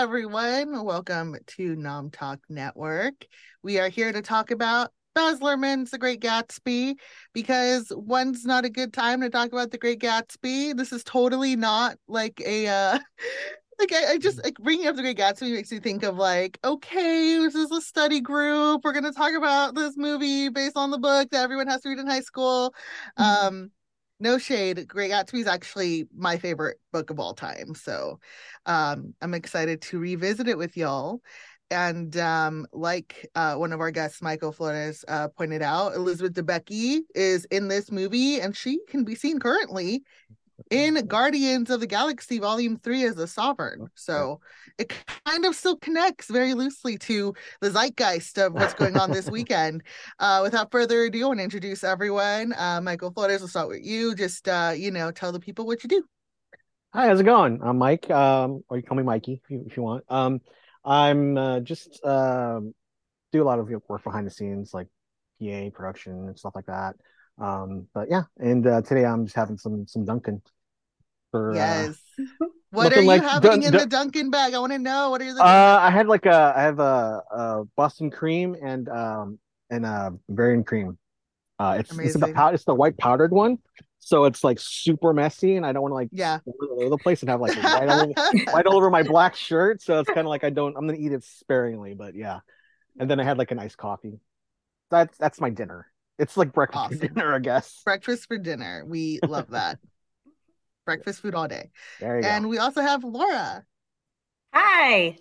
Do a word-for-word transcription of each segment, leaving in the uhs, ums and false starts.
everyone. Welcome to Nom Talk Network. We are here to talk about Baz Luhrmann's The Great Gatsby, because one's not a good time to talk about The Great Gatsby. This is totally not like a... Uh, Like I, I just like bringing up The Great Gatsby makes me think of like, okay, this is a study group. We're gonna talk about this movie based on the book that everyone has to read in high school. Mm-hmm. Um, no shade, Great Gatsby is actually my favorite book of all time. So, um, I'm excited to revisit it with y'all. And um, like uh, one of our guests, Michael Flores, uh, pointed out, Elizabeth Debicki is in this movie, and she can be seen currently in Guardians of the Galaxy Volume three as a sovereign. So it kind of still connects very loosely to the zeitgeist of what's going on this weekend. Uh, without further ado, I want to introduce everyone. Uh, Michael Flores, we'll start with you. Just, uh, you know, tell the people what you do. Hi, how's it going? I'm Mike, um, or you call me Mikey if you, if you want. Um, I'm uh, just uh, do a lot of work behind the scenes, like P A, production, and stuff like that. Um, but yeah, and uh, today I'm just having some some Dunkin'. For, yes. Uh, what are you like having dun- in dun- the Dunkin' bag? I want to know. What are the? Uh, I had like a I have a, a Boston cream and um and a Bavarian cream. Uh, it's Amazing. It's the powder, it's the white powdered one, so it's like super messy, and I don't want to like yeah all over the place and have like white all over, white all over my black shirt. So it's kind of like I don't. I'm gonna eat it sparingly, but yeah. And then I had like an iced coffee. That's that's my dinner. It's like breakfast awesome. for dinner, I guess. Breakfast for dinner. We love that. Breakfast food all day. There you and go. We also have Laura. Hi.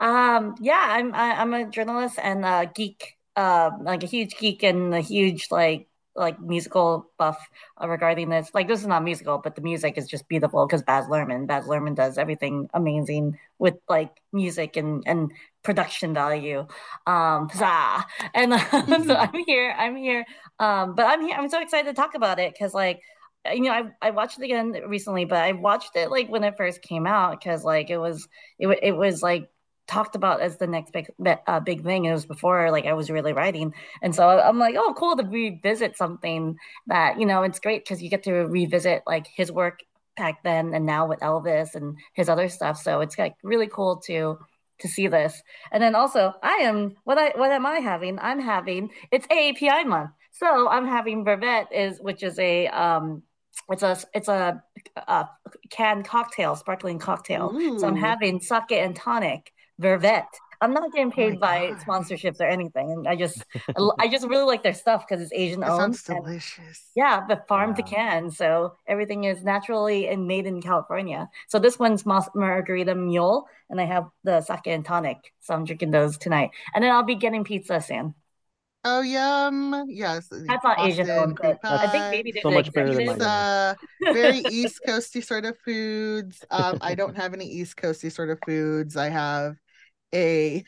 Um, yeah, I'm I'm a journalist and a geek, uh, like a huge geek and a huge like like musical buff regarding this. Like this is not musical, but the music is just beautiful because Baz Luhrmann. Baz Luhrmann does everything amazing with like music and and production value. Um, huzzah. And um, so I'm here. I'm here. Um, but I'm here. I'm so excited to talk about it because like you know I I watched it again recently, but I watched it like when it first came out because like it was it it was like talked about as the next big uh, big thing. It was before like I was really writing, and so I'm like, oh, cool to revisit something that you know it's great because you get to revisit like his work back then and now with Elvis and his other stuff. So it's like really cool to to see this. And then also, I am what I what am I having? I'm having it's A A P I month, so I'm having Vervet is which is a um it's a it's a, a canned cocktail, sparkling cocktail. Ooh. So I'm having sake and tonic. Vervet. I'm not getting paid oh by God. sponsorships or anything, and I just, I just really like their stuff because it's Asian owned. Sounds delicious. Yeah, but farm yeah. to can, so everything is naturally and made in California. So this one's Margarita Mule, and I have the sake and tonic, so I'm drinking those tonight, and then I'll be getting pizza soon. Oh yum! Yes, that's not Asian owned, but I think maybe they're so much better than mine. Very East Coasty sort of foods. Um, I don't have any East Coasty sort of foods. I have. A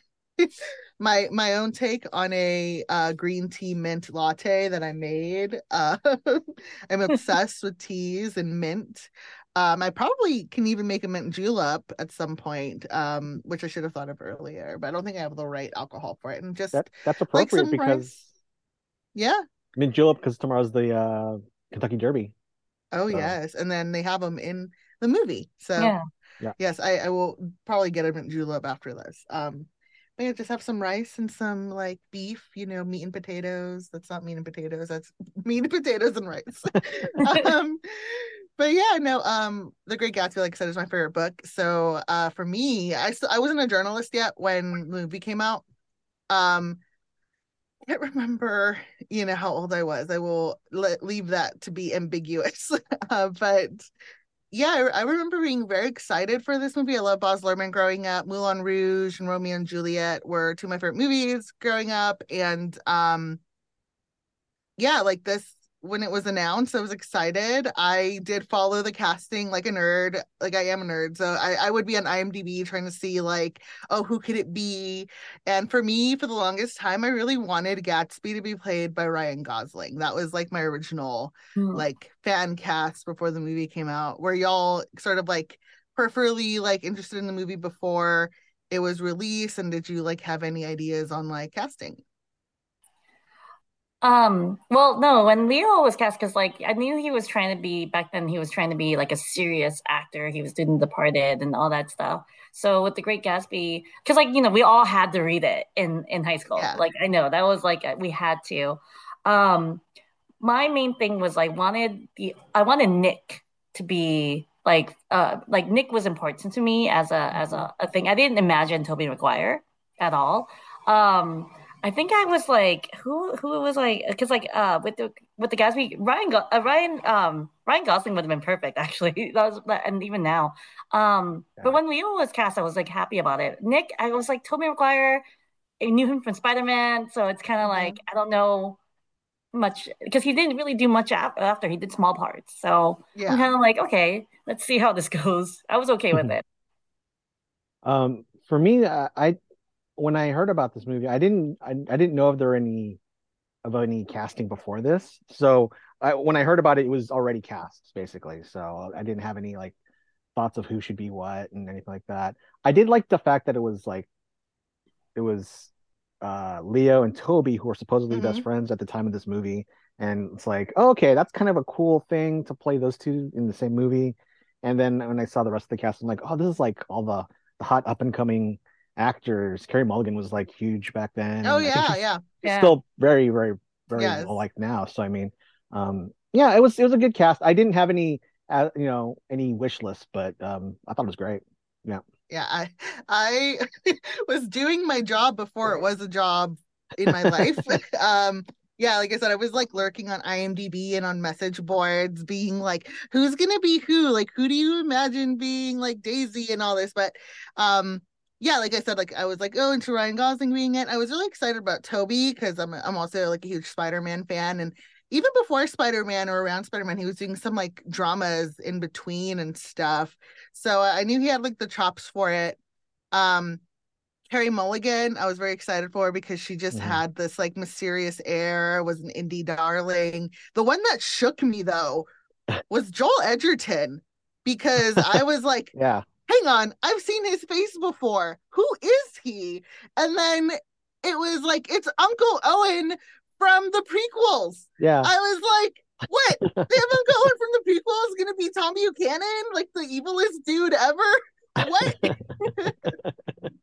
my my own take on a uh, green tea mint latte that I made. Uh, I'm obsessed with teas and mint. Um, I probably can even make a mint julep at some point, um, which I should have thought of earlier. But I don't think I have the right alcohol for it. And just that, that's appropriate like because rice. yeah, mint julep because tomorrow's the uh, Kentucky Derby. Oh so. Yes, and then they have them in the movie. So. Yeah. Yeah. Yes, I, I will probably get a mint julep after this. Um, but yeah, just have some rice and some like beef, you know, meat and potatoes. That's not meat and potatoes. That's meat and potatoes and rice. um, but yeah, no. Um, The Great Gatsby, like I said, is my favorite book. So uh, for me, I I wasn't a journalist yet when the movie came out. Um, I can't remember, you know, how old I was. I will le- leave that to be ambiguous, uh, but. Yeah, I remember being very excited for this movie. I love Baz Luhrmann growing up. Moulin Rouge and Romeo and Juliet were two of my favorite movies growing up. And um, yeah, like this, when it was announced, I was excited. I did follow the casting like a nerd. Like I am a nerd. So I, I would be on IMDb trying to see like, oh, who could it be? And for me, for the longest time, I really wanted Gatsby to be played by Ryan Gosling. That was like my original mm. like fan cast before the movie came out. Were y'all sort of like peripherally like interested in the movie before it was released? And did you like have any ideas on like casting? Um, well, no, when Leo was cast, because like I knew he was trying to be, back then he was trying to be like a serious actor. He was doing The Departed and all that stuff. So with The Great Gatsby, because like, you know, we all had to read it in, in high school. Yeah. Like, I know that was like, we had to. Um, my main thing was I wanted the, I wanted Nick to be like, uh, like Nick was important to me as a, as a, a thing. I didn't imagine Tobey Maguire at all. Um, I think I was like, who who was like, because like uh with the with the Gatsby, Ryan Go- uh, Ryan um Ryan Gosling would have been perfect actually. That was, and even now, um yeah. But when Leo was cast, I was like happy about it. Nick, I was like, Tobey Maguire, I knew him from Spider-Man, so it's kind of mm-hmm. like I don't know much because he didn't really do much after. He did small parts, so yeah. I'm kind of like, okay, let's see how this goes. I was okay with it. Um, for me, I. I... When I heard about this movie, I didn't I, I didn't know if there were any of any casting before this. So I, when I heard about it, it was already cast, basically. So I didn't have any like thoughts of who should be what and anything like that. I did like the fact that it was like it was uh, Leo and Toby, who are supposedly mm-hmm. best friends at the time of this movie. And it's like, oh, okay, that's kind of a cool thing to play those two in the same movie. And then when I saw the rest of the cast, I'm like, oh, this is like all the, the hot up and coming actors. Carey Mulligan was like huge back then. Oh yeah, yeah, yeah. Still very, very, very yes. well liked now. So I mean, um, yeah, it was it was a good cast. I didn't have any, uh, you know, any wish list, but um, I thought it was great. Yeah, yeah. I I was doing my job before it was a job in my life. um, yeah, like I said, I was like lurking on I M D B and on message boards, being like, who's gonna be who? Like, who do you imagine being like Daisy and all this? But um. Yeah, like I said, like I was like, oh, into Ryan Gosling being it. I was really excited about Toby because I'm I'm also like a huge Spider-Man fan, and even before Spider-Man or around Spider-Man, he was doing some like dramas in between and stuff. So uh, I knew he had like the chops for it. Um, Carey Mulligan, I was very excited for because she just mm-hmm. had this like mysterious air. Was an indie darling. The one that shook me though was Joel Edgerton because I was like, yeah. Hang on, I've seen his face before. Who is he? And then it was like, it's Uncle Owen from the prequels. Yeah. I was like, what? The Uncle Owen from the prequels is going to be Tom Buchanan? Like the evilest dude ever? What?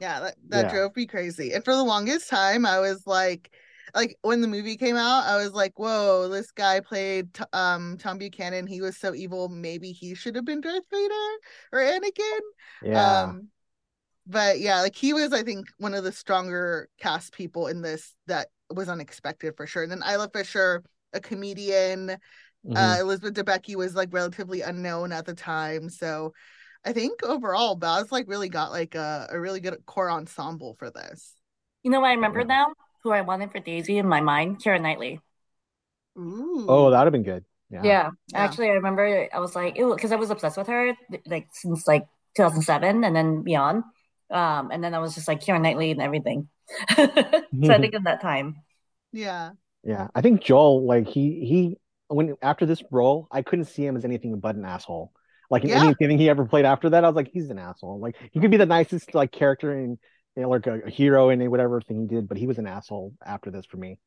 yeah, that, that yeah. drove me crazy. And for the longest time, I was like, like when the movie came out, I was like, whoa, this guy played um Tom Buchanan. He was so evil. Maybe he should have been Darth Vader or Anakin. Yeah. Um, but yeah, like he was, I think, one of the stronger cast people in this that was unexpected for sure. And then Isla Fisher, a comedian, mm-hmm. uh, Elizabeth Debicki was like relatively unknown at the time. So I think overall, Baz like really got like a, a really good core ensemble for this. You know what I remember now? Who I wanted for Daisy in my mind, Keira Knightley. Ooh. Oh, that'd have been good. Yeah. yeah. Yeah. Actually, I remember I was like, ooh, because I was obsessed with her like since like two thousand seven and then beyond. Um, and then I was just like Keira Knightley and everything. So I think of that time. Yeah. Yeah. I think Joel, like he he when after this role, I couldn't see him as anything but an asshole. Like in yeah. anything he ever played after that, I was like, he's an asshole. Like he could be the nicest like character in You know, like a, a hero in whatever thing he did, but he was an asshole after this for me.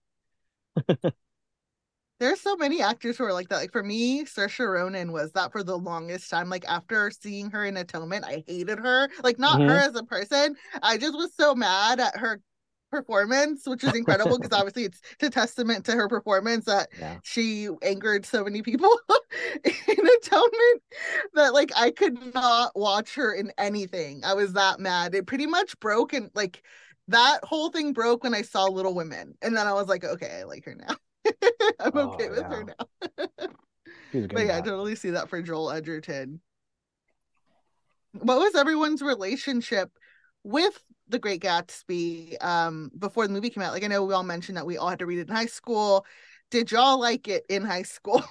There's so many actors who are like that. Like for me, Saoirse Ronan was that for the longest time. Like after seeing her in Atonement, I hated her. Like not mm-hmm. her as a person. I just was so mad at her performance, which is incredible because obviously it's a testament to her performance that yeah. she angered so many people in Atonement that like I could not watch her in anything. I was that mad. It pretty much broke, and like that whole thing broke when I saw Little Women, and then I was like, okay, I like her now. I'm oh, okay with yeah. her now. But yeah, I totally see that for Joel Edgerton. What was everyone's relationship with The Great Gatsby um before the movie came out? Like I know we all mentioned that we all had to read it in high school. Did y'all like it in high school?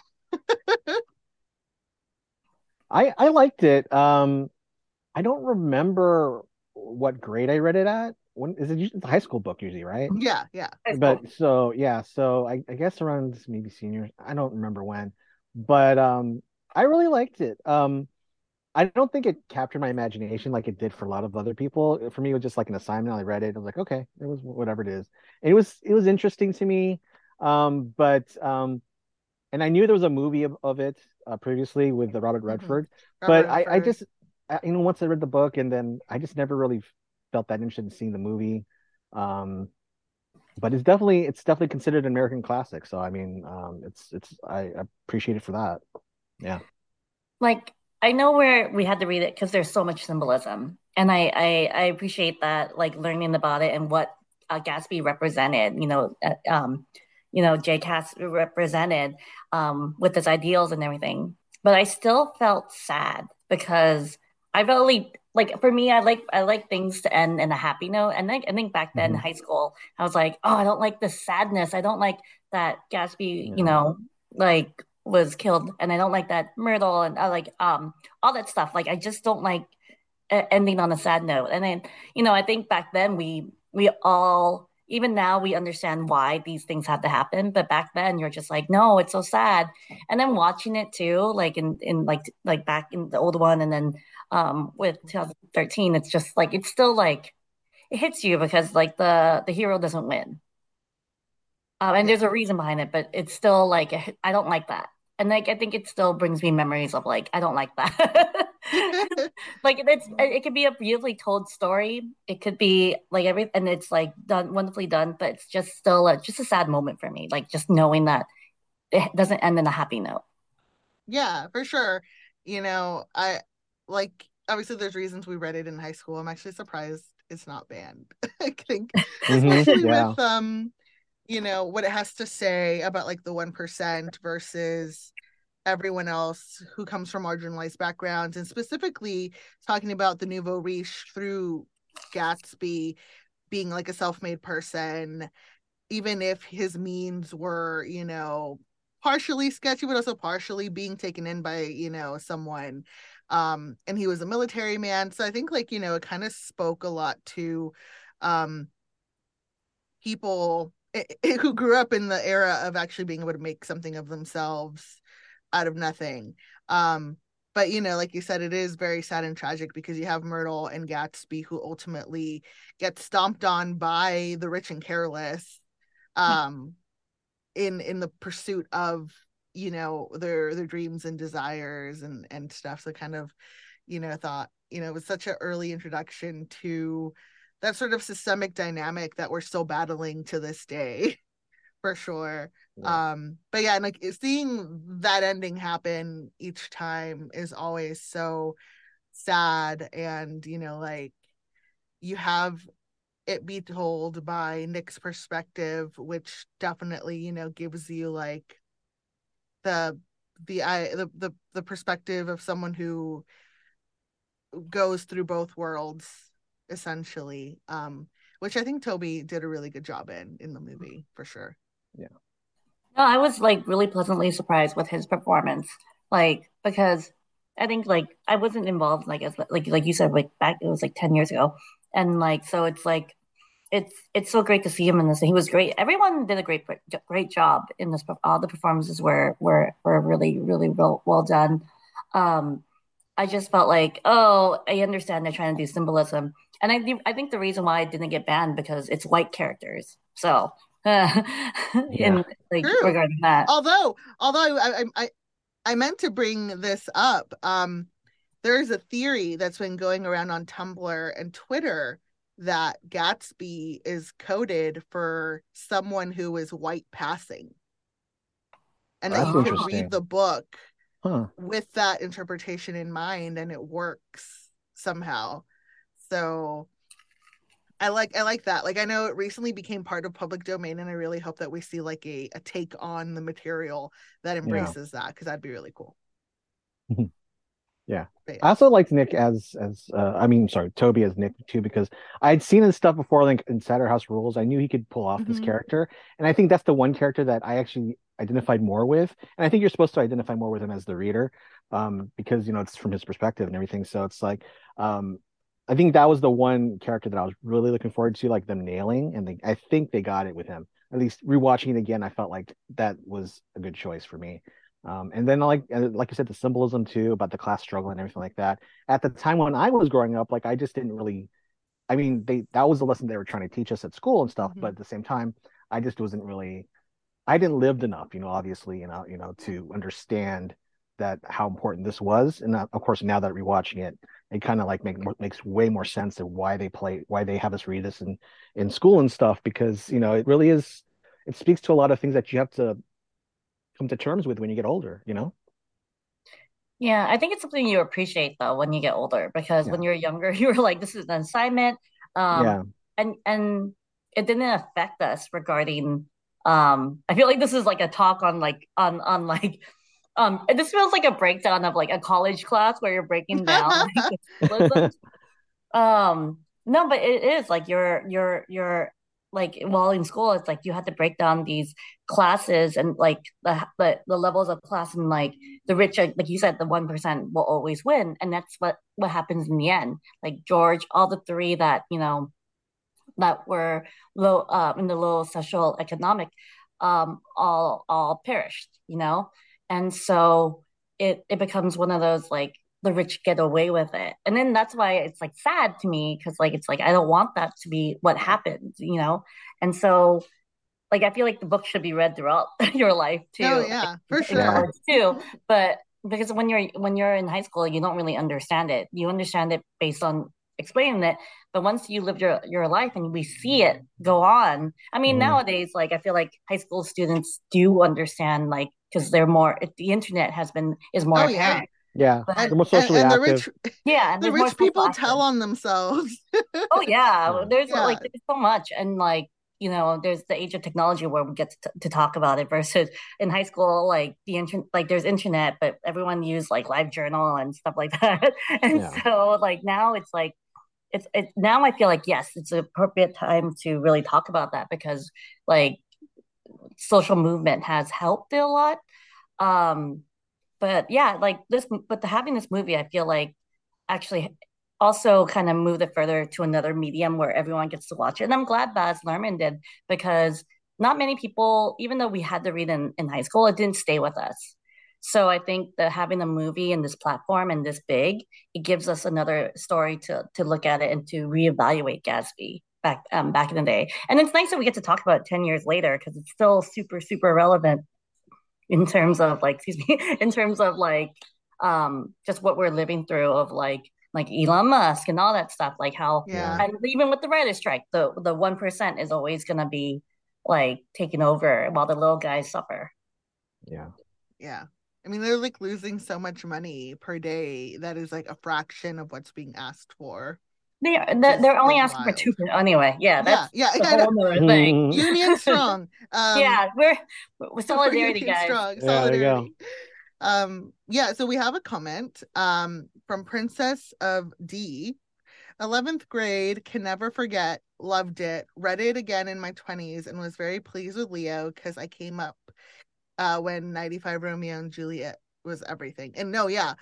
I I liked it. Um I don't remember what grade I read it at. When is it? Usually it's a high school book usually, right? Yeah, yeah. But so yeah, so I, I guess around maybe senior. I don't remember when, but um I really liked it. Um I don't think it captured my imagination like it did for a lot of other people. For me, it was just like an assignment. I read it. I was like, okay, it was whatever it is. And it was it was interesting to me, um, but um, and I knew there was a movie of, of it uh, previously with the Robert Redford, mm-hmm. Robert but Redford. I, I just I, you know once I read the book, and then I just never really felt that interested in seeing the movie. Um, but it's definitely it's definitely considered an American classic. So I mean, um, it's it's I appreciate it for that. Yeah, like. I know where we had to read it because there's so much symbolism, and I, I I appreciate that, like learning about it and what uh, Gatsby represented. You know, uh, um, you know, Jay Cass represented um, with his ideals and everything. But I still felt sad because I really like for me, I like I like things to end in a happy note. And I, I think back then mm-hmm. in high school, I was like, oh, I don't like the sadness. I don't like that Gatsby. Yeah. You know, like. Was killed, and I don't like that Myrtle and I like um all that stuff. Like I just don't like ending on a sad note. And then you know I think back then we we all even now we understand why these things had to happen, but back then you're just like no, it's so sad. And then watching it too, like in in like like back in the old one, and then um with twenty thirteen, it's just like it's still like it hits you because like the the hero doesn't win. Um, and there's a reason behind it, but it's still like I don't like that, and like I think it still brings me memories of like I don't like that. Like it's it could be a beautifully told story, it could be like every and it's like done wonderfully done, but it's just still a, just a sad moment for me, like just knowing that it doesn't end in a happy note. Yeah, for sure. You know, I like obviously there's reasons we read it in high school. I'm actually surprised it's not banned. I think, mm-hmm, especially yeah. with um. you know, what it has to say about like the one percent versus everyone else who comes from marginalized backgrounds, and specifically talking about the nouveau riche through Gatsby being like a self-made person, even if his means were, you know, partially sketchy, but also partially being taken in by, you know, someone. Um, and he was a military man. So I think like, you know, it kind of spoke a lot to um, people It, it, who grew up in the era of actually being able to make something of themselves out of nothing. Um, but, you know, like you said, it is very sad and tragic because you have Myrtle and Gatsby who ultimately get stomped on by the rich and careless um, in in the pursuit of, you know, their their dreams and desires and, and stuff. So kind of, you know, thought, you know, it was such an early introduction to that sort of systemic dynamic that we're still battling to this day, for sure. Yeah. Um, but yeah, and like seeing that ending happen each time is always so sad. And, you know, like you have it be told by Nick's perspective, which definitely, you know, gives you like the, the, I, the, the, the perspective of someone who goes through both worlds, essentially, um, which I think Tobey did a really good job in in the movie, for sure. Yeah. No, I was like really pleasantly surprised with his performance, like because I think like I wasn't involved like as like like you said like back it was like ten years ago, and like so it's like it's it's so great to see him in this. He was great. Everyone did a great great job in this. All the performances were were were really really well, well done. Um, I just felt like oh I understand they're trying to do symbolism. And I, th- I think the reason why it didn't get banned because it's white characters. So, uh, yeah. like, regarding that. Although, although I, I, I meant to bring this up. Um, there's a theory that's been going around on Tumblr and Twitter that Gatsby is coded for someone who is white passing, and that you can read the book huh. with that interpretation in mind, and it works somehow. So I like I like that. Like I know it recently became part of public domain, and I really hope that we see like a, a take on the material that embraces yeah. that, because that'd be really cool. yeah. yeah. I also liked Nick as as uh, I mean sorry Tobey as Nick too, because I'd seen his stuff before, like in Saturday House Rules. I knew he could pull off mm-hmm. this character, and I think that's the one character that I actually identified more with. And I think you're supposed to identify more with him as the reader, um, because you know it's from his perspective and everything. So it's like. Um, I think that was the one character that I was really looking forward to, like them nailing, and they, I think they got it with him. At least rewatching it again, I felt like that was a good choice for me. Um, and then, like like you said, the symbolism too about the class struggle and everything like that. At the time when I was growing up, like I just didn't really, I mean, they that was the lesson they were trying to teach us at school and stuff. Mm-hmm. But at the same time, I just wasn't really, I didn't lived enough, you know, obviously, you know, you know, to understand that how important this was. And uh, of course, now that rewatching it, it kind of like make, makes way more sense of why they play, why they have us read this in in school and stuff, because you know it really is. It speaks to a lot of things that you have to come to terms with when you get older, you know? Yeah, I think it's something you appreciate though when you get older, because yeah. when you're younger, you were like, this is an assignment. Um, yeah. And and it didn't affect us regarding, um, I feel like this is like a talk on like, on, on like, um, this feels like a breakdown of like a college class where you're breaking down. like, um, no, but it is like you're, you're, you're, like while in school, it's like you had to break down these classes and like the the, the levels of class, and like the rich, like you said, the one percent will always win, and that's what what happens in the end. Like George, all the three that you know that were low uh, in the low social economic, um, all all perished, you know, and so it it becomes one of those like the rich get away with it. And then that's why it's like sad to me, because like it's like I don't want that to be what happened, you know? And so like I feel like the book should be read throughout your life too. Oh yeah, for sure. Too. But because when you're when you're in high school, you don't really understand it. You understand it based on explaining it. But once you live your, your life and we see it go on, I mean, mm. nowadays, like I feel like high school students do understand, like, because they're more, the internet has been, is more oh, apparent. Yeah. Yeah, but, the more socially and, and the active. Rich, yeah, and the rich people active. Tell on themselves. oh yeah, there's yeah. like there's so much, and like you know, there's the age of technology where we get to, to talk about it. Versus in high school, like the internet, like there's internet, but everyone used like LiveJournal and stuff like that. And yeah. so like now it's like it's it now I feel like yes, it's an appropriate time to really talk about that, because like social movement has helped it a lot. Um, But yeah, like this, but the, having this movie, I feel like actually also kind of moved it further to another medium where everyone gets to watch it. And I'm glad Baz Luhrmann did, because not many people, even though we had to read in, in high school, it didn't stay with us. So I think that having a movie in this platform and this big, it gives us another story to to look at it and to reevaluate Gatsby back um, back in the day. And it's nice that we get to talk about it ten years later, because it's still super, super relevant. In terms of like, excuse me, in terms of like, um, just what we're living through of like, like Elon Musk and all that stuff, like how, yeah. and even with the writer's strike, the the one percent is always gonna be like taken over while the little guys suffer. Yeah, yeah. I mean, they're like losing so much money per day that is like a fraction of what's being asked for. They are, they're, they're only asking wild. For two anyway. Yeah, that's yeah, yeah, a whole other thing. Union strong. Um, yeah, we're, we're solidarity, guys. Strong, yeah, solidarity. Um, yeah, so we have a comment um, from Princess of D. eleventh grade, can never forget, loved it, read it again in my twenties, and was very pleased with Leo because I came up uh, when ninety-five Romeo and Juliet was everything. And no, yeah,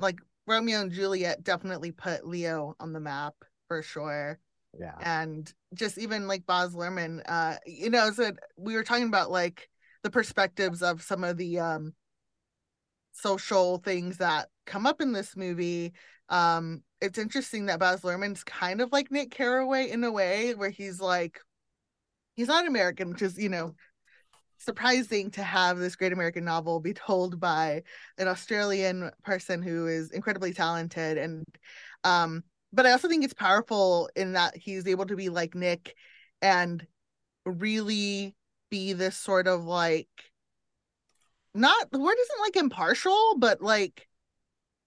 like, Romeo and Juliet definitely put Leo on the map for sure. Yeah. And just even like Baz Luhrmann, uh, you know, so we were talking about like the perspectives of some of the um, social things that come up in this movie. Um, it's interesting that Baz Luhrmann's kind of like Nick Carraway in a way, where he's like, he's not American, which is, you know, surprising to have this great American novel be told by an Australian person who is incredibly talented. And um but I also think it's powerful in that he's able to be like Nick and really be this sort of like, not the word isn't like impartial, but like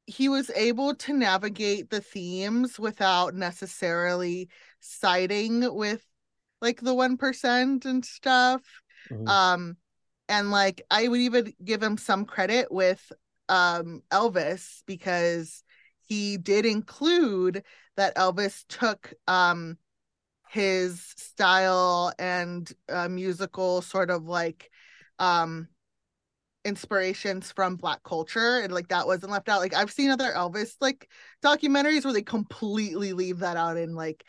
he was able to navigate the themes without necessarily siding with like the one percent and stuff. Mm-hmm. Um, and like I would even give him some credit with um Elvis, because he did include that Elvis took um his style and uh, musical sort of like um inspirations from Black culture, and like that wasn't left out. Like I've seen other Elvis like documentaries where they completely leave that out and like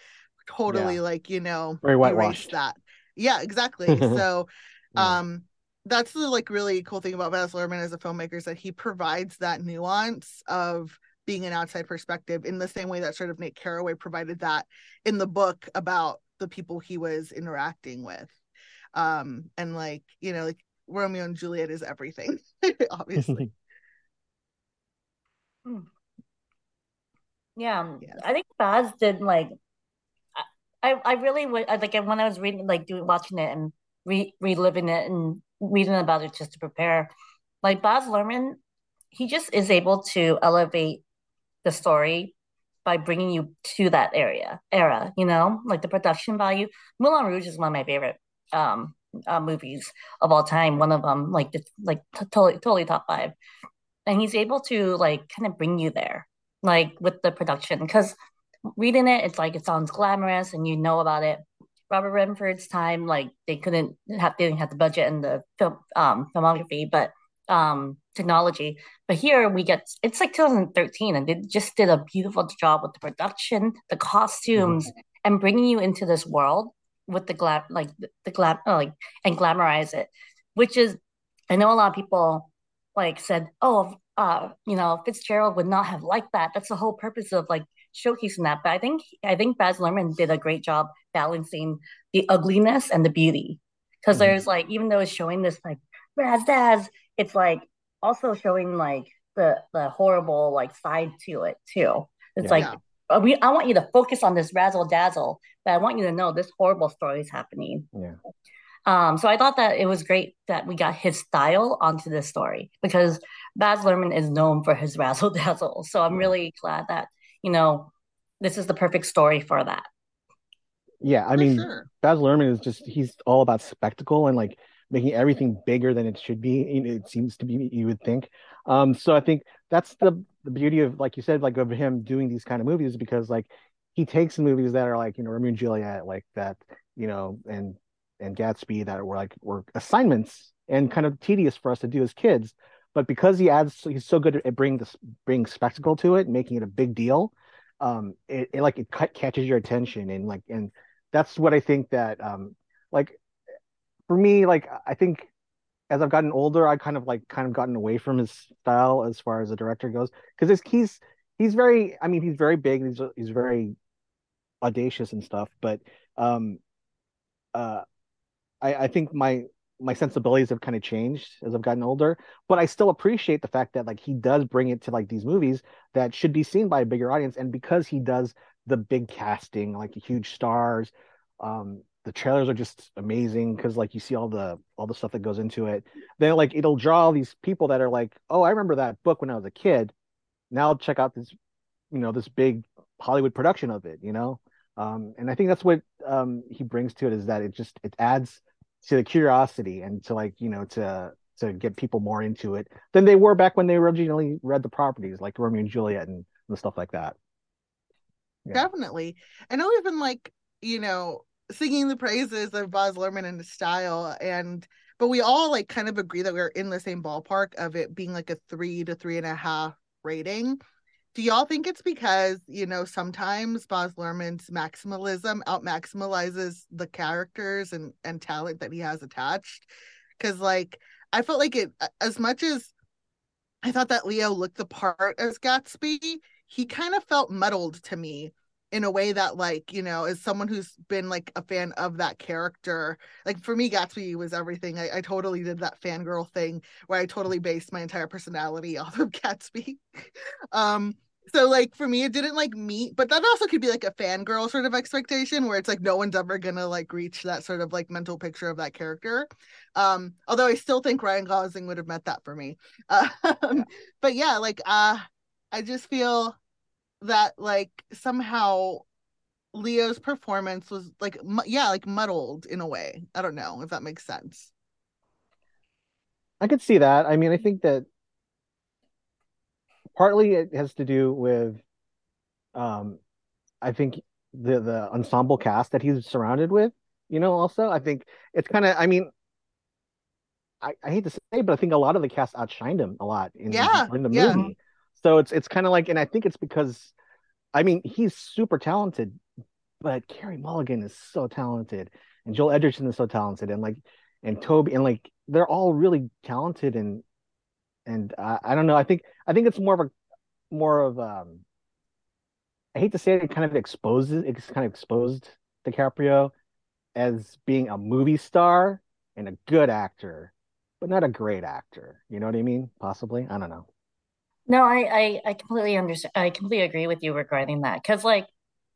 totally yeah. like, you know, very whitewashed that. Yeah, exactly. So um that's the like really cool thing about Baz Luhrmann as a filmmaker, is that he provides that nuance of being an outside perspective in the same way that sort of Nick Carraway provided that in the book about the people he was interacting with. Um, and like, you know, like Romeo and Juliet is everything, obviously. Yeah. Yes. I think Baz did like, I, I really would like when I was reading, like doing, watching it and re- reliving it and reading about it just to prepare, like Baz Luhrmann, he just is able to elevate the story by bringing you to that area era, you know, like the production value. Moulin Rouge is one of my favorite um, uh, movies of all time. One of them, like, the, like t- totally, totally top five. And he's able to like kind of bring you there, like with the production, because reading it, it's like it sounds glamorous and you know about it. Robert Redford's time, like they couldn't have, they didn't have the budget and the film um, filmography, but um, technology. But here we get, it's like twenty thirteen, and they just did a beautiful job with the production, the costumes, mm-hmm. and bringing you into this world with the glam, like the glam, like and glamorize it, which is, I know a lot of people like said, oh, uh, you know, Fitzgerald would not have liked that. That's the whole purpose of like showcasing that. But I think I think Baz Luhrmann did a great job balancing the ugliness and the beauty, because mm-hmm. there's like, even though it's showing this like razzazz, it's like also showing like the the horrible like side to it too. It's yeah. like yeah. we I want you to focus on this razzle dazzle, but I want you to know this horrible story is happening. Yeah. Um. So I thought that it was great that we got his style onto this story, because Baz Luhrmann is known for his razzle dazzle. So I'm yeah. really glad that, you know, this is the perfect story for that. Yeah, I for mean, sure. Baz Luhrmann is just, he's all about spectacle and like making everything bigger than it should be. It seems to be, you would think. Um, so I think that's the, the beauty of, like you said, like of him doing these kind of movies, because like he takes movies that are like, you know, Romeo and Juliet, like that, you know, and, and Gatsby, that were like, were assignments and kind of tedious for us to do as kids. But because he adds, he's so good at bringing this, bringing spectacle to it, making it a big deal, um, it, it like it catches your attention, and like, and that's what I think that, um, like, for me, like, I think as I've gotten older, I kind of like kind of gotten away from his style as far as a director goes, because he's he's very, I mean, he's very big, he's he's very audacious and stuff, but um, uh, I, I think my. my sensibilities have kind of changed as I've gotten older, but I still appreciate the fact that like he does bring it to like these movies that should be seen by a bigger audience. And because he does the big casting, like huge stars, um, the trailers are just amazing. Cause like you see all the, all the stuff that goes into it, then like, it'll draw all these people that are like, oh, I remember that book when I was a kid. Now I'll check out this, you know, this big Hollywood production of it, you know? Um, and I think that's what um, he brings to it, is that it just, it adds to the curiosity and to like, you know, to to get people more into it than they were back when they originally read the properties, like Romeo and Juliet and, and stuff like that. Yeah. Definitely. I know we've been like, you know, singing the praises of Baz Luhrmann and his style, and but we all like kind of agree that we're in the same ballpark of it being like a three to three and a half rating. Do y'all think it's because, you know, sometimes Baz Luhrmann's maximalism out-maximalizes the characters and, and talent that he has attached? Because, like, I felt like it, as much as I thought that Leo looked the part as Gatsby, he kind of felt muddled to me in a way that, like, you know, as someone who's been, like, a fan of that character, like, for me, Gatsby was everything. I, I totally did that fangirl thing where I totally based my entire personality off of Gatsby. um, so, like, for me, it didn't, like, meet, but that also could be, like, a fangirl sort of expectation where it's, like, no one's ever gonna, like, reach that sort of, like, mental picture of that character. Um, although I still think Ryan Gosling would have met that for me. Uh, yeah. But, yeah, like, uh, I just feel that like somehow Leo's performance was like mu- yeah like muddled in a way. I don't know if that makes sense. I could see that. I mean, I think that partly it has to do with um I think the the ensemble cast that he's surrounded with, you know. Also I think it's kind of, I mean, I, I hate to say, but I think a lot of the cast outshined him a lot in, yeah, in the yeah. movie. So it's it's kind of like, and I think it's because, I mean, he's super talented, but Carey Mulligan is so talented, and Joel Edgerton is so talented, and like and Tobey, and like they're all really talented, and and uh, I don't know. I think I think it's more of a more of um. I hate to say it, it kind of exposes it's kind of exposed DiCaprio as being a movie star and a good actor, but not a great actor. You know what I mean? Possibly, I don't know. No, I I, I completely understand. I completely agree with you regarding that, because like.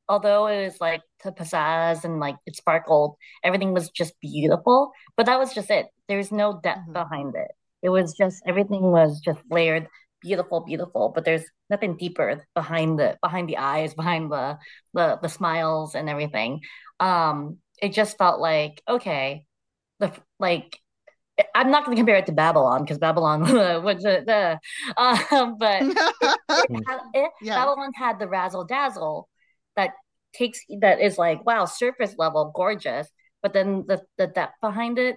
Although it was like to pizzazz and like it sparkled, everything was just beautiful. But that was just it. There's no depth behind it. It was just everything was just layered, beautiful, beautiful. But there's nothing deeper behind the behind the eyes, behind the the, the smiles and everything. Um, it just felt like okay, the like I'm not going to compare it to Babylon because Babylon was the uh, but it, it had, it, yeah. Babylon had the razzle dazzle. That takes that is like wow, surface level gorgeous, but then the the depth behind it,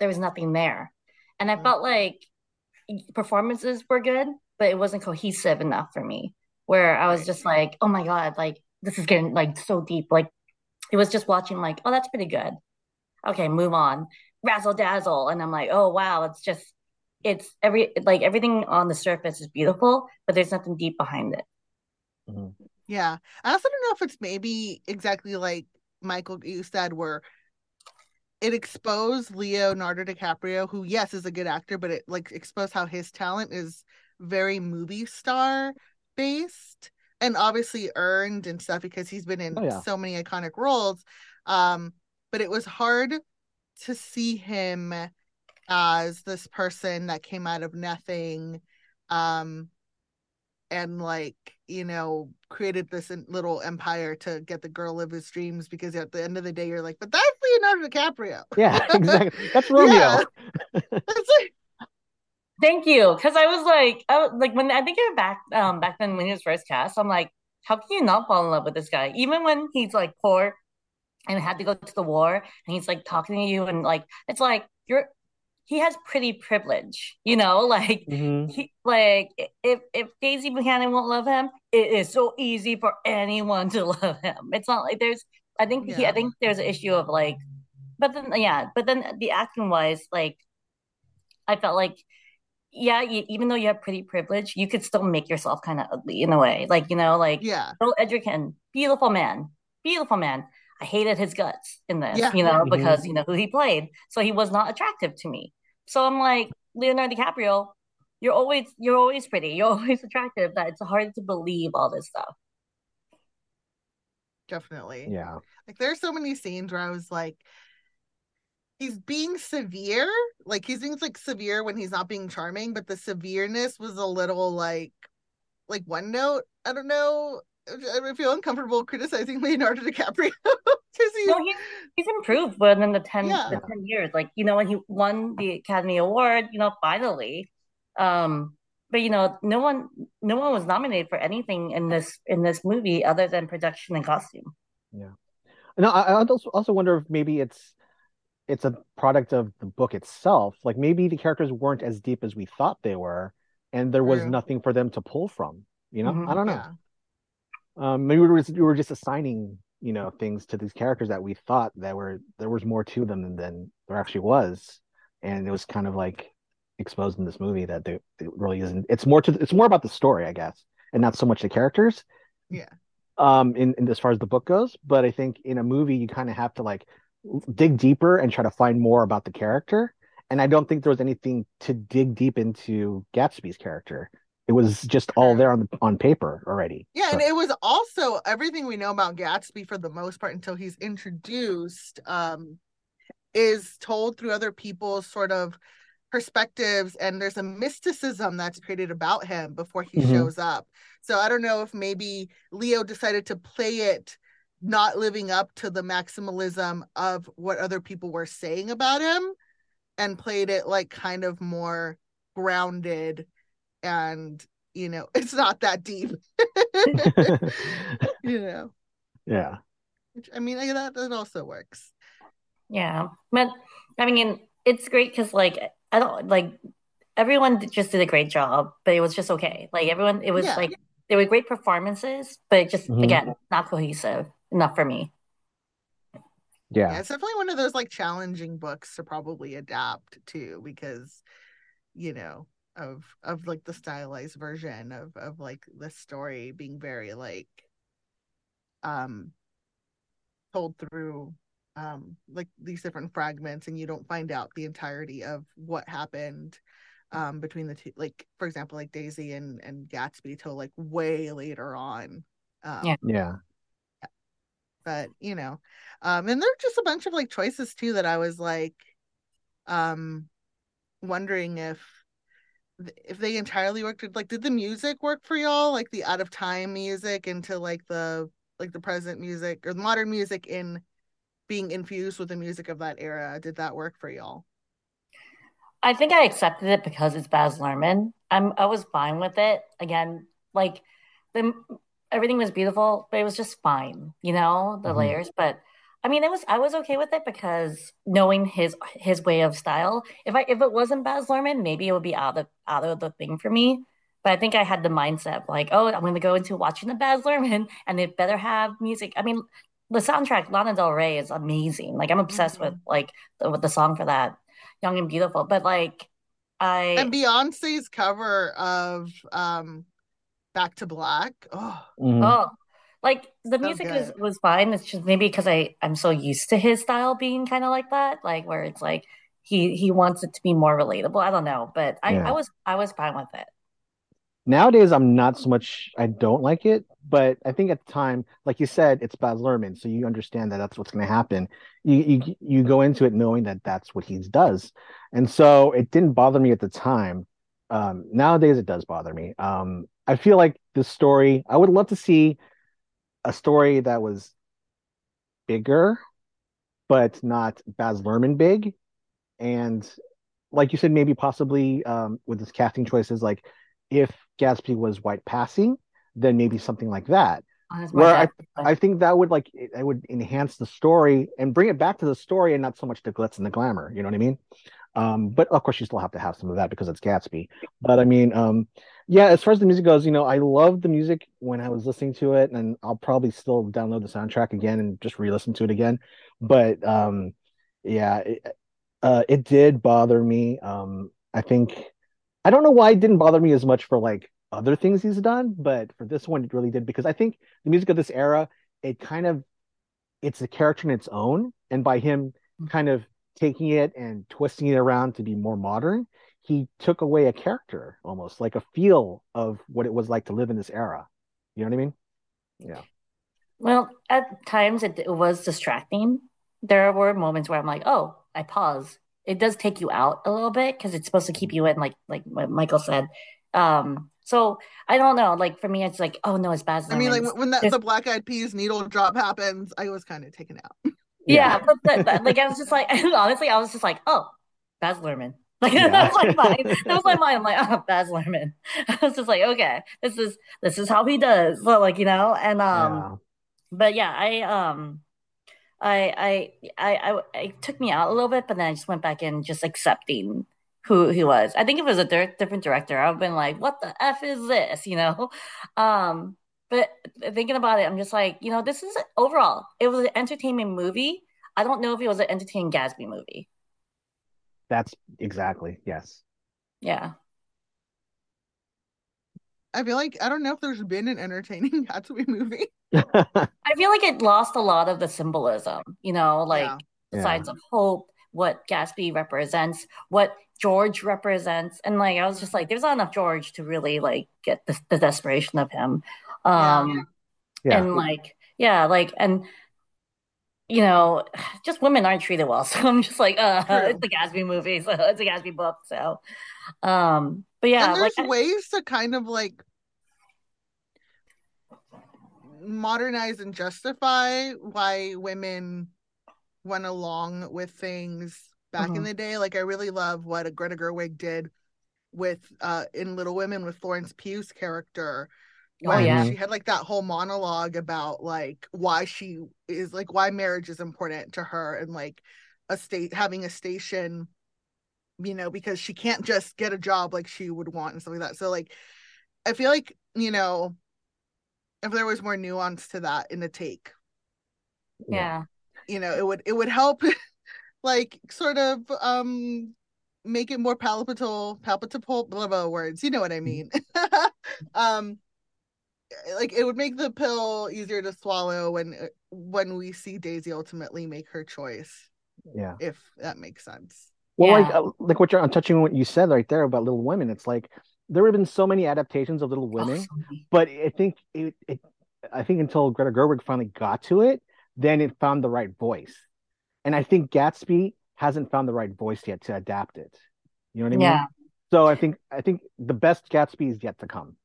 there was nothing there, and I mm-hmm. felt like performances were good, but it wasn't cohesive enough for me. Where I was just like, oh my god, like this is getting like so deep. Like it was just watching like, oh that's pretty good. Okay, move on. Razzle dazzle, and I'm like, oh wow, it's just it's every like everything on the surface is beautiful, but there's nothing deep behind it. Mm-hmm. Yeah. I also don't know if it's maybe exactly like Michael, you said, where it exposed Leonardo DiCaprio, who, yes, is a good actor, but it like exposed how his talent is very movie star based and obviously earned and stuff because he's been in oh, yeah. so many iconic roles. Um, but it was hard to see him as this person that came out of nothing. Um And like, you know, created this little empire to get the girl of his dreams, because at the end of the day, you're like, but that's Leonardo DiCaprio. Yeah, exactly. That's Romeo. Yeah. That's like... Thank you. Because I was like, oh, like when I think you're back, um, back then when he was first cast, I'm like, how can you not fall in love with this guy? Even when he's like poor and had to go to the war and he's like talking to you and like, it's like, you're, he has pretty privilege, you know, like, mm-hmm. he, like if, if Daisy Buchanan won't love him, it is so easy for anyone to love him. It's not like there's, I think, yeah. he, I think there's an issue of like, but then, yeah, but then the acting wise, like, I felt like, yeah, you, even though you have pretty privilege, you could still make yourself kind of ugly in a way. Like, you know, like, yeah. Joel Edgerton, beautiful man, beautiful man. I hated his guts in this, yeah. you know, mm-hmm. because, you know, who he played. So he was not attractive to me. So I'm like, Leonardo DiCaprio, you're always you're always pretty, you're always attractive. That it's hard to believe all this stuff. Definitely, yeah. Like there's so many scenes where I was like, he's being severe, like he's being like severe when he's not being charming, but the severeness was a little like, like one note. I don't know. I feel uncomfortable criticizing Leonardo DiCaprio. He's, no, he's, he's improved within the ten, yeah. the ten years. Like, you know, when he won the Academy Award, you know, finally. Um, but you know, no one no one was nominated for anything in this in this movie other than production and costume. Yeah. No, I, I also wonder if maybe it's it's a product of the book itself. Like maybe the characters weren't as deep as we thought they were, and there was True. nothing for them to pull from. You know, mm-hmm. I don't know. Yeah. Um, maybe we were, we were just assigning, you know, things to these characters that we thought that were there was more to them than, than there actually was, and it was kind of like exposed in this movie that they, it really isn't. It's more to it's more about the story, I guess, and not so much the characters. Yeah. Um. In, in as far as the book goes, but I think in a movie you kind of have to like dig deeper and try to find more about the character. And I don't think there was anything to dig deep into Gatsby's character. It was just all there on the, on paper already. Yeah, so. And it was also everything we know about Gatsby for the most part until he's introduced um, is told through other people's sort of perspectives, and there's a mysticism that's created about him before he mm-hmm. shows up. So I don't know if maybe Leo decided to play it not living up to the maximalism of what other people were saying about him and played it like kind of more grounded. And you know, it's not that deep. You know, yeah. I mean, I, that that also works. Yeah, but I mean, it's great because like I don't like everyone just did a great job, but it was just okay. Like everyone, it was yeah. like they were great performances, but just mm-hmm. again, not cohesive enough for me. Yeah. yeah, it's definitely one of those like challenging books to probably adapt to because, you know, of of like the stylized version of of like the story being very like um told through um like these different fragments, and you don't find out the entirety of what happened um between the two, like for example like Daisy and and Gatsby till like way later on. Um, yeah. Yeah. But you know, um, and there are just a bunch of like choices too that I was like, um, wondering if if they entirely worked. Like, did the music work for y'all? Like the out of time music into like the like the present music or the modern music in being infused with the music of that era. Did that work for y'all? I think I accepted it because it's Baz Luhrmann. I'm I was fine with it. Again, like the. Everything was beautiful, but it was just fine, you know, the mm-hmm. layers. But I mean, it was I was okay with it because knowing his his way of style. If I if it wasn't Baz Luhrmann, maybe it would be out of out of the thing for me. But I think I had the mindset like, oh, I'm going to go into watching the Baz Luhrmann, and they better have music. I mean, the soundtrack Lana Del Rey is amazing. Like I'm obsessed mm-hmm. with like the, with the song for that, Young and Beautiful. But like I and Beyonce's cover of. Um... Back to Black. Oh, mm-hmm. oh, like the so music was, was fine. It's just maybe because I I'm so used to his style being kind of like that, like where it's like he he wants it to be more relatable. I don't know, but I, yeah. I was I was fine with it. Nowadays, I'm not so much. I don't like it, but I think at the time, like you said, it's Baz Luhrmann, so you understand that that's what's going to happen. You you you go into it knowing that that's what he does, and so it didn't bother me at the time. Um, nowadays, it does bother me. Um, I feel like this story, I would love to see a story that was bigger, but not Baz Luhrmann big. And like you said, maybe possibly um, with his casting choices, like if Gatsby was white passing, then maybe something like that. Oh, where I, I think that would like, it, it would enhance the story and bring it back to the story and not so much the glitz and the glamour. You know what I mean? Um, but of course you still have to have some of that because it's Gatsby. But I mean, um, yeah, as far as the music goes, you know, I love the music when I was listening to it, and I'll probably still download the soundtrack again and just re-listen to it again. But um, yeah, it, uh, it did bother me. Um, I think I don't know why it didn't bother me as much for like other things he's done, but for this one, it really did because I think the music of this era, it kind of it's a character in its own, and by him kind of taking it and twisting it around to be more modern. He took away a character, almost like a feel of what it was like to live in this era. You know what I mean? Yeah. Well, at times it, it was distracting. There were moments where I'm like, oh, I pause. It does take you out a little bit because it's supposed to keep you in, like like what Michael said. Um, so I don't know. Like for me, it's like, oh no, it's bad. I mean, like when that There's... the Black Eyed Peas needle drop happens, I was kind of taken out. Yeah, yeah. But, but, but like I was just like, honestly, I was just like, oh, Baz Luhrmann. Like yeah. that was my mind. That was my mind. I'm like, oh, Baz Luhrmann. I was just like, okay, this is this is how he does. So like, you know, and um, yeah. but yeah, I um, I, I I I it took me out a little bit, but then I just went back in, just accepting who he was. I think if it was a di- different director, I've been like, what the f is this? You know, um, but thinking about it, I'm just like, you know, this is overall, it was an entertainment movie. I don't know if it was an entertaining Gatsby movie. That's exactly, yes. Yeah. I feel like, I don't know if there's been an entertaining Gatsby movie. I feel like it lost a lot of the symbolism, you know, like yeah. the signs yeah. of hope, what Gatsby represents, what George represents. And like, I was just like, there's not enough George to really like get the, the desperation of him. Um, yeah. Yeah. And like, yeah, like, and you know, just women aren't treated well. So I'm just like, uh, it's a Gatsby movie. So it's a Gatsby book. So, um, but yeah. And there's like, ways to kind of like modernize and justify why women went along with things back mm-hmm. in the day. Like I really love what Greta Gerwig did with, uh, in Little Women with Florence Pugh's character. Oh, yeah. She had like that whole monologue about like why she is like why marriage is important to her and like a state having a station, you know, because she can't just get a job like she would want and stuff like that. So like I feel like, you know, if there was more nuance to that in the take. Yeah. you know, it would it would help like sort of um make it more palatable, palatable, blah, blah, words. You know what I mean? um, like it would make the pill easier to swallow when when we see Daisy ultimately make her choice. Yeah, if that makes sense. Well, yeah. like uh, like what you're I'm touching on what you said right there about Little Women. It's like there have been so many adaptations of Little Women, oh, but I think it, it I think until Greta Gerwig finally got to it, then it found the right voice, and I think Gatsby hasn't found the right voice yet to adapt it. You know what I mean? Yeah. So I think I think the best Gatsby is yet to come.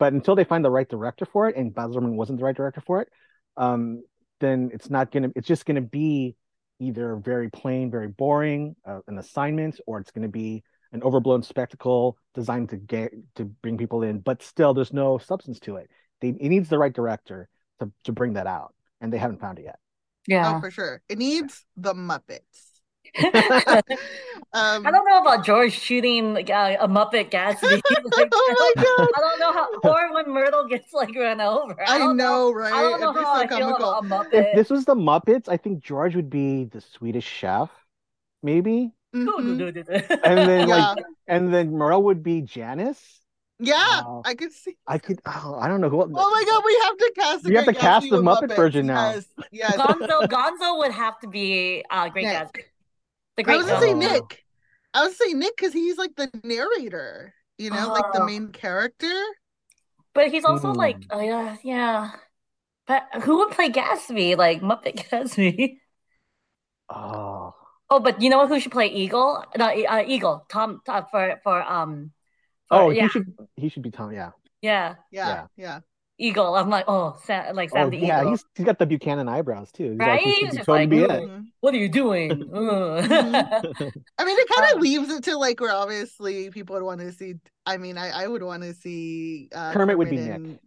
But until they find the right director for it, and Baz Luhrmann wasn't the right director for it, um, then it's not gonna. It's just gonna be either very plain, very boring, uh, an assignment, or it's gonna be an overblown spectacle designed to get to bring people in, but still there's no substance to it. They, it needs the right director to to bring that out, and they haven't found it yet. Yeah, oh, for sure. It needs the Muppets. um, I don't know about George shooting like, uh, a Muppet Gatsby. Like, oh my god! I don't know how, or when Myrtle gets like run over. I, I know, know, right? I don't know It'd how so I feel about a Muppet. If this was the Muppets, I think George would be the Swedish Chef, maybe. Mm-hmm. And then, yeah. like, and then Myrtle would be Janice. Yeah, uh, I could see. I could. Oh, I don't know who. Oh my god, we have to cast. We have to cast the Muppet version now. Yes, yes. Gonzo, Gonzo would have to be uh, Great yes. Gatsby. I was gonna say Nick. I was saying Nick because he's like the narrator, you know, uh, like the main character. But he's also mm. like, oh yeah, yeah. But who would play Gatsby? Like Muppet Gatsby. Oh. Oh, but you know who should play Eagle? No, uh, Eagle. Tom, Tom for for um. For, oh, yeah. he should he should be Tom. Yeah. Yeah. Yeah. Yeah. yeah. Eagle. I'm like, oh, Sam, like Sam oh, the yeah, Eagle. Yeah, he's, he's got the Buchanan eyebrows too. He's right? Like, he's he's like, mm-hmm. What are you doing? mm-hmm. I mean, it kind of uh, leaves it to like where obviously people would want to see. I mean, I, I would want to see uh, Kermit, Kermit would be and, Nick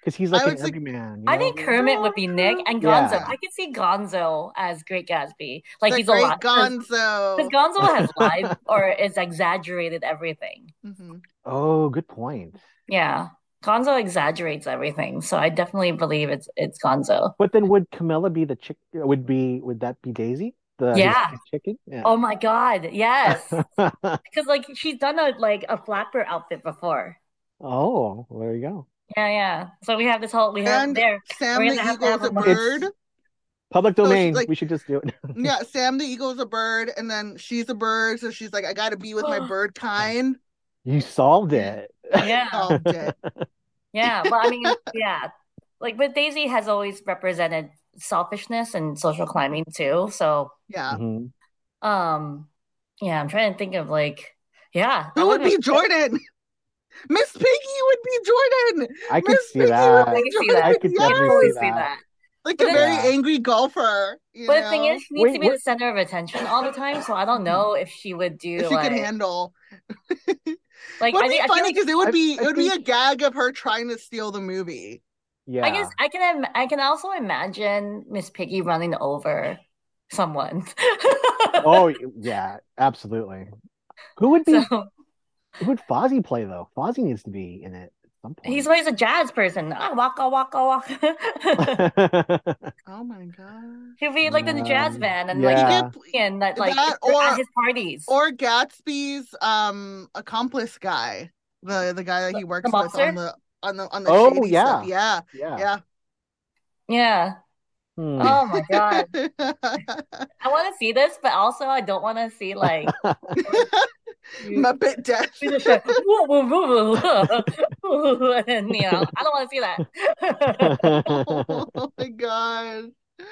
because he's like an every man. You know? I think Kermit would be Nick and Gonzo. Yeah. I could see Gonzo as Great Gatsby. Like the he's great a lot Gonzo because Gonzo has lied or is exaggerated everything. Mm-hmm. Oh, good point. Yeah. Gonzo exaggerates everything, so I definitely believe it's it's Gonzo. But then, would Camilla be the chick? Would be would that be Daisy? The yeah. chicken. Yeah. Oh my god, yes! Because like she's done a like a flapper outfit before. Oh, well, there you go. Yeah, yeah. So we have this whole we have and there. Sam the Eagle is a bird. Public domain. So like, we should just do it. Yeah, Sam the Eagle is a bird, and then she's a bird, so she's like, I got to be with my bird kind. You solved it. Yeah. Solved it. Yeah. Well, I mean, yeah. Like, but Daisy has always represented selfishness and social climbing too. So yeah. Mm-hmm. Um. Yeah, I'm trying to think of like, yeah. Who would be Jordan? Miss Piggy would be Jordan. I could see that. I could see that. I could definitely see that. Like but a very yeah. angry golfer. You but know? The thing is, she needs Wait, to be what? the center of attention all the time. So I don't know if she would do. If she like, could handle. Like, I, be I funny because like, it would be I, I it would think... be a gag of her trying to steal the movie. Yeah, I guess I can. I can also imagine Miss Piggy running over someone. Oh yeah, absolutely. Who would be? So... Who would Fozzie play though? Fozzie needs to be in it. He's always a jazz person. I oh, walk, I walk, I walk. Oh my god! He'll be like in the jazz band and yeah. like and that like that or, at his parties or Gatsby's um accomplice guy, the the guy that he works the with on the on the on the oh shady yeah. stuff. yeah yeah yeah yeah. Hmm. Oh my god! I want to see this, but also I don't want to see like. Muppet death. Like, woo, woo, woo, woo, woo. And, you know, I don't want to see that. Oh my god!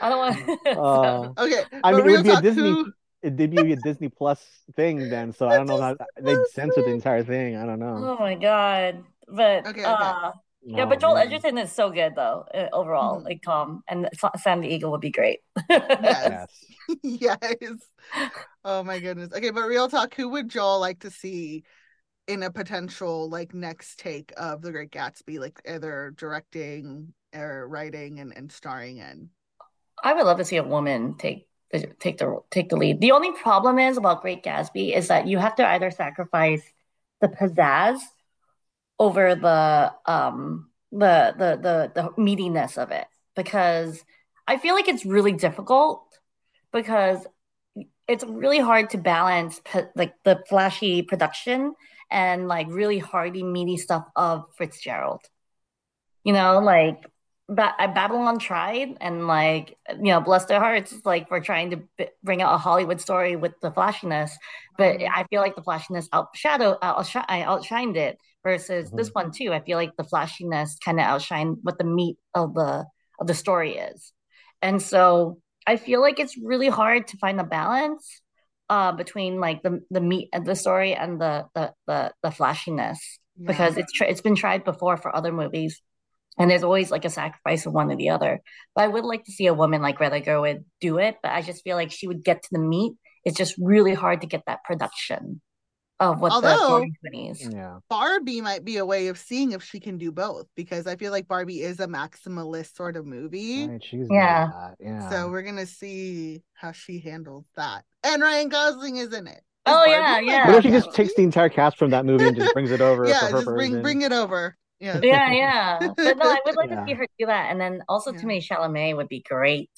I don't want. To... Uh, so. Okay, I mean, it would be a Disney. Who... It did be a Disney Plus thing then, so I don't know how they censored the entire thing. I don't know. Oh my god! But okay, okay. Uh, yeah, oh, but Joel man. Edgerton is so good though overall. Mm-hmm. Like Tom and Sam the Eagle would be great. Yes. Yes. Yes. Oh my goodness. Okay, but real talk, who would Joel like to see in a potential like next take of The Great Gatsby, like either directing or writing and, and starring in? I would love to see a woman take take the take the lead. The only problem is about Great Gatsby is that you have to either sacrifice the pizzazz over the um the the the, the meatiness of it, because I feel like it's really difficult because it's really hard to balance like the flashy production and like really hardy, meaty stuff of Fitzgerald. You know, like ba- Babylon tried, and like, you know, bless their hearts, like we're trying to b- bring out a Hollywood story with the flashiness, but I feel like the flashiness outshadowed, outsh- I outshined it. Versus mm-hmm. this one too, I feel like the flashiness kind of outshined what the meat of the of the story is, and so I feel like it's really hard to find a balance uh, between like the, the meat of the story and the the the, the flashiness yeah. because it's tr- it's been tried before for other movies, and there's always like a sacrifice of one or the other. But I would like to see a woman like Greta Gerwig do it, but I just feel like she would get to the meat. It's just really hard to get that production. Of what Although, the Barbie might be a way of seeing if she can do both, because I feel like Barbie is a maximalist sort of movie. Right, she's yeah. That. yeah. So we're going to see how she handles that. And Ryan Gosling is in it. Is oh, Barbie yeah, yeah. What if she just movie? takes the entire cast from that movie and just brings it over? yeah, for her just bring, bring it over. Yeah, yeah. yeah. But no, I would like yeah. to see her do that. And then also yeah. Timothée Chalamet would be great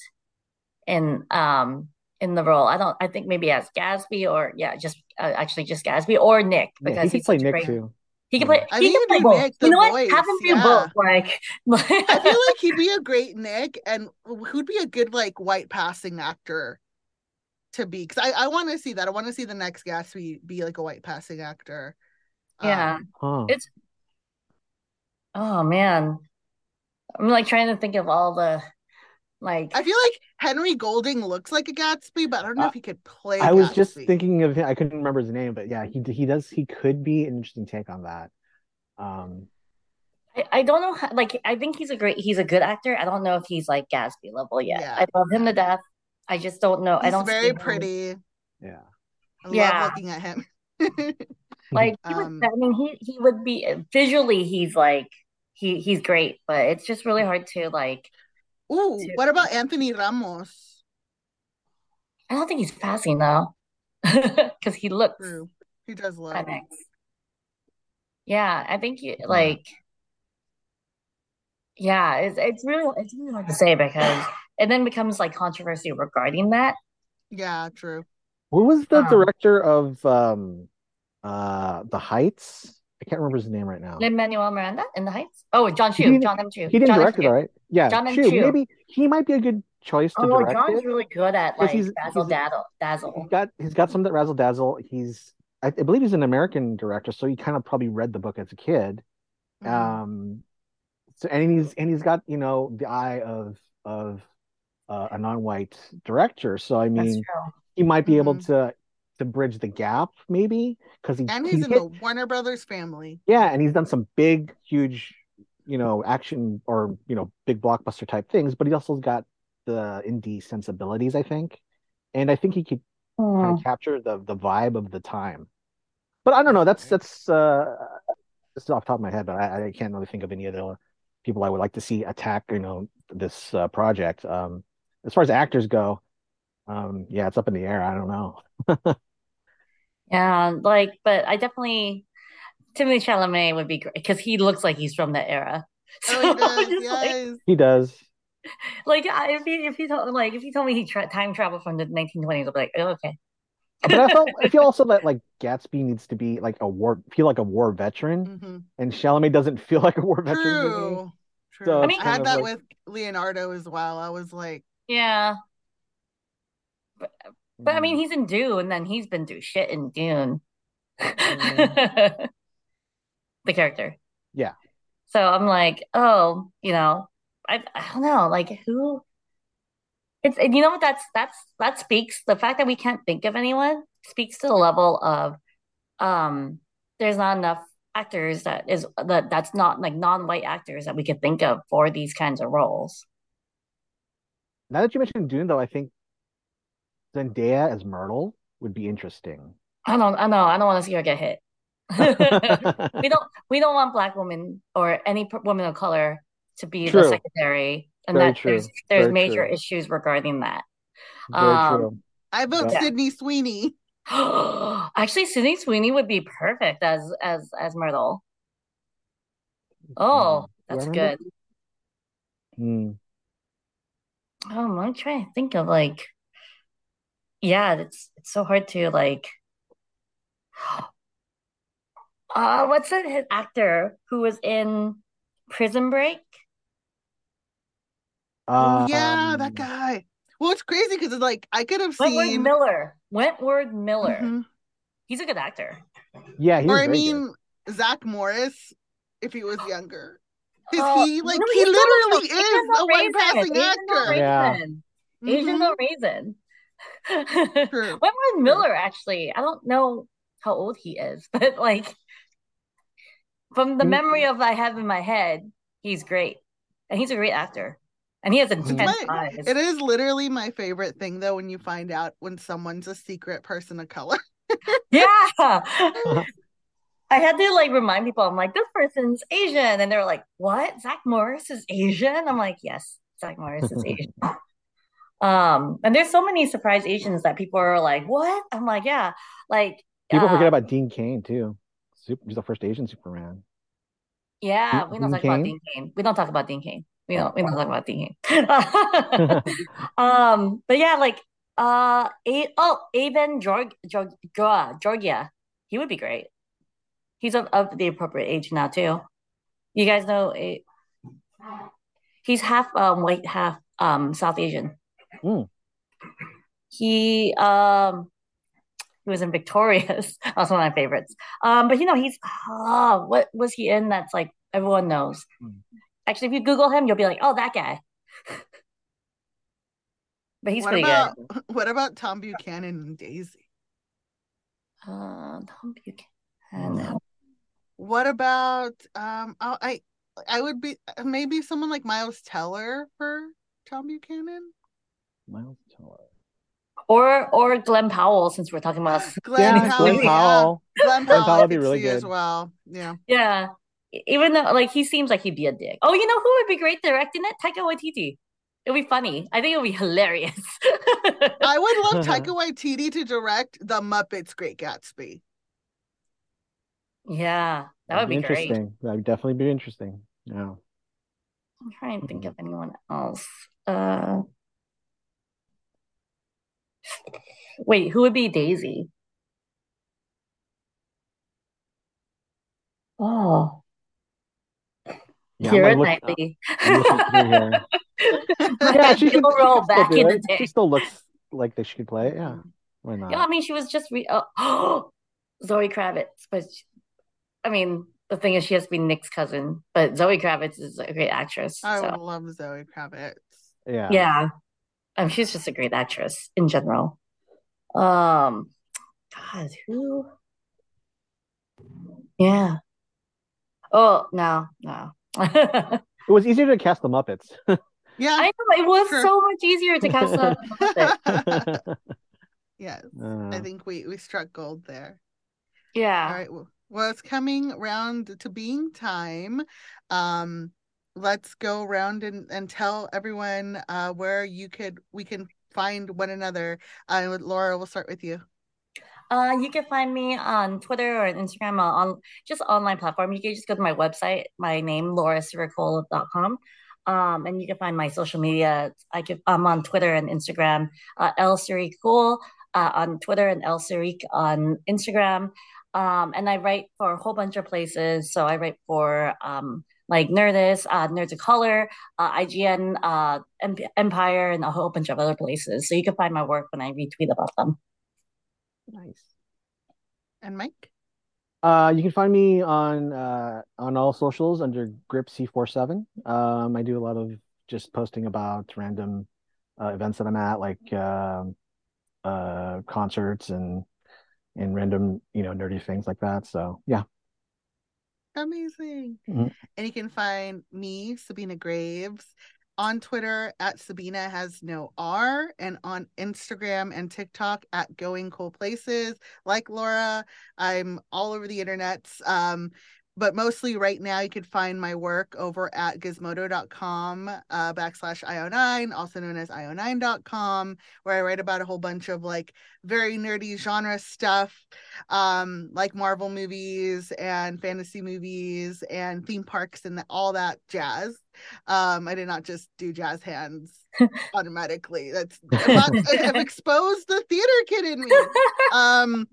in, um, in the role. I don't, I think maybe as Gatsby or, yeah, just. Uh, actually, just Gatsby or Nick, because yeah, he can he's play Nick great... too. He can play. I he can play both. Nick, you know what? Voice, Have him do yeah. both. Like, I feel like he'd be a great Nick, and who'd be a good like white passing actor to be? Because I, I want to see that. I want to see the next Gatsby be like a white passing actor. Yeah, um, huh. it's. Oh man, I'm like trying to think of all the. Like I feel like Henry Golding looks like a Gatsby, but I don't know uh, if he could play I Gatsby. Was just thinking of him. I couldn't remember his name, but yeah, he he does. He could be an interesting take on that. Um, I, I don't know. How, like I think he's a great. He's a good actor. I don't know if he's like Gatsby level yet. Yeah. I love him to death. I just don't know. He's I don't. Very pretty. Him. Yeah. I love yeah. looking at him. like he um, would, I mean, he he would be visually. He's like he he's great, but it's just really hard to like. Ooh, what about Anthony Ramos? I don't think he's passing though, because he looks. True. He does look. Yeah, I think you like. Yeah, it's it's really it's really hard to say because it then becomes like controversy regarding that. Yeah, true. Who was the um, director of um, uh, The Heights? I can't remember his name right now. Lin-Manuel Miranda in The Heights? Oh, John Chu. John M. Chu. He didn't John direct it, right? Yeah. John M. Chu. Maybe he might be a good choice to oh, direct. Oh, John's it. really good at like he's, Razzle he's, Dazzle. Dazzle. He's got he's got some that Razzle Dazzle. He's I, I believe he's an American director, so he kind of probably read the book as a kid. Mm-hmm. Um, so and he's and he's got you know the eye of of uh, a non-white director. So I mean, he might be mm-hmm. able to. to bridge the gap maybe because he, and he's he in hit, the Warner Brothers family yeah and he's done some big huge you know action or you know big blockbuster type things, but he also got the indie sensibilities I think, and I think he could mm. kind of capture the the vibe of the time, but I don't know that's that's uh just off the top of my head, but I, I can't really think of any other people I would like to see attack you know this uh, project. Um as far as actors go, Um, yeah, it's up in the air. I don't know. yeah, like, but I definitely Timothée Chalamet would be great because he looks like he's from that era. So oh, he does. Yes. Like, he does. Like, I, if he if he told like if he told me he tra- time traveled from the nineteen twenties, I'd be like, oh, okay. But I, felt, I feel also that like Gatsby needs to be like a war feel like a war veteran, mm-hmm. and Chalamet doesn't feel like a war True. veteran. True. True. So I mean, I had that like, with Leonardo as well. I was like, yeah. But, but I mean, he's in Dune, and then he's been through shit in Dune. Mm. The character. Yeah. So I'm like, oh, you know, I I don't know, like who? It's and you know what? That's that's that speaks the fact that we can't think of anyone speaks to the level of, um, there's not enough actors that is that that's not like non-white actors that we could think of for these kinds of roles. Now that you mentioned Dune, though, I think. Zendaya as Myrtle would be interesting. I don't, I know, I don't want to see her get hit. we don't, we don't want Black women or any woman of color to be true. the secretary, and Very that true. there's there's Very major true. issues regarding that. Very um, true. I vote yeah. Sydney Sweeney. Actually, Sydney Sweeney would be perfect as as as Myrtle. Oh, that's good. Mm. Um, I'm trying to think of like. yeah, it's it's so hard to like. Uh, what's that his actor who was in Prison Break? Um, oh yeah, that guy. Well, it's crazy because it's like I could have Wentworth seen Miller. Wentworth Miller. Mm-hmm. He's a good actor. Yeah, he was or I mean good. Zach Morris, if he was younger, because oh, he like really, he literally a, is a white passing actor. Yeah. Asian no raisin. Wentworth Miller, actually, I don't know how old he is, but like from the memory of I have in my head, he's great, and he's a great actor. And he has intense eyes. It is literally my favorite thing, though, when you find out when someone's a secret person of color. Yeah. I had to, like, remind people. I'm like, this person's Asian. And they were like, what? Zach Morris is Asian? I'm like, yes, Zach Morris is Asian. um, And there's so many surprise Asians that people are like, what? I'm like, yeah. Like people uh, forget about Dean Cain, too. Super, he's the first Asian Superman. Yeah, Dean, we don't Dean talk Cain? about Dean Cain. We don't talk about Dean Cain. We don't, we don't talk about thinking. um, but yeah, like, uh, a- oh, Aben Georg- Georg- Georg- Georgia. He would be great. He's of, of the appropriate age now, too. You guys know a- he's half um, white, half um, South Asian. Mm. He um, he was in Victorious. That's one of my favorites. Um, but, you know, he's, oh, what was he in that's like everyone knows? Mm. Actually, if you Google him, you'll be like, "Oh, that guy." But he's what pretty about, good. What about Tom Buchanan and Daisy? Uh, Tom Buchanan. Oh. What about um? I I would be maybe someone like Miles Teller for Tom Buchanan. Miles Teller. Or or Glenn Powell, since we're talking about Glenn yeah, Powell. Glenn Powell. Yeah. Glenn Powell, Powell would be really good as well. Yeah. Yeah. Even though, like, he seems like he'd be a dick. Oh, you know who would be great directing it? Taika Waititi. It would be funny. I think it would be hilarious. I would love Taika Waititi to direct The Muppets Great Gatsby. Yeah, that That'd would be, be great. Interesting. That would definitely be interesting. Yeah. I'm trying to think of anyone else. Uh... Wait, who would be Daisy? Oh. Yeah, Keira Knightley. Yeah, she could roll back in the day. She still looks like that she could play it. Yeah, why not? Yeah, I mean, she was just re- oh, Zoe Kravitz, but she, I mean, the thing is, she has to be Nick's cousin. But Zoe Kravitz is a great actress. I so. love Zoe Kravitz. Yeah, yeah, um, she's just a great actress in general. Um, God, who? Yeah. Oh no, no. It was easier to cast the Muppets. Yeah, I know it was sure. so much easier to cast the Muppets. Yes, uh, I think we, we struck gold there. Yeah. All right. Well, well, it's coming round to being time. Um, let's go around and, and tell everyone uh, where you could we can find one another. Uh, Laura, we'll start with you. Uh, you can find me on Twitter or Instagram, uh, on just online platform. You can just go to my website, my name, laura sirikul dot com. Um, and you can find my social media. I can, I'm on Twitter and Instagram, uh, lsirikul uh, on Twitter and lsirik on Instagram. Um, and I write for a whole bunch of places. So I write for um, like Nerdist, uh, Nerds of Color, uh, I G N, uh, M- Empire, and a whole bunch of other places. So you can find my work when I retweet about them. Nice. And Mike? Uh, you can find me on uh, on all socials under grip c forty-seven. Um, I do a lot of just posting about random uh, events that I'm at, like uh, uh, concerts and and random, you know, nerdy things like that. So yeah. Amazing. Mm-hmm. And you can find me, Sabina Graves, on Twitter at Sabina has no R, and on Instagram and TikTok at Going Cool Places. Like Laura, I'm all over the internets. Um, but mostly right now you can find my work over at gizmodo dot com uh, backslash io nine, also known as io nine dot com, where I write about a whole bunch of like very nerdy genre stuff, um, like Marvel movies and fantasy movies and theme parks and the, all that jazz. Um, I did not just do jazz hands automatically. That's I'm not, I've exposed the theater kid in me. Um,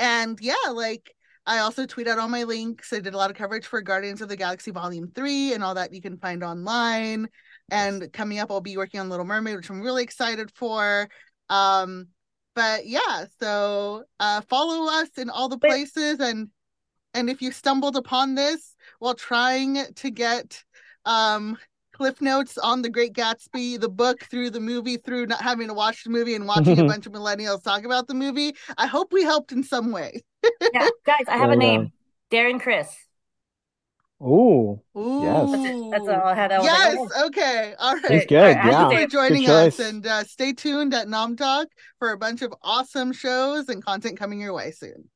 and yeah, like, I also tweet out all my links. I did a lot of coverage for Guardians of the Galaxy Volume three and all that you can find online. And coming up, I'll be working on Little Mermaid, which I'm really excited for. Um, but yeah, so uh, follow us in all the places. And and if you stumbled upon this while trying to get um, Cliff Notes on The Great Gatsby, the book through the movie, through not having to watch the movie and watching a bunch of millennials talk about the movie, I hope we helped in some way. Yeah, guys, I have a name. Darren Criss. Ooh. Ooh. Yes. That's, it. That's all I had. I yes. Like, oh. Okay. All right. That's good. All right, yeah. Thanks for joining good us. Choice. And uh, stay tuned at Nom Talk for a bunch of awesome shows and content coming your way soon.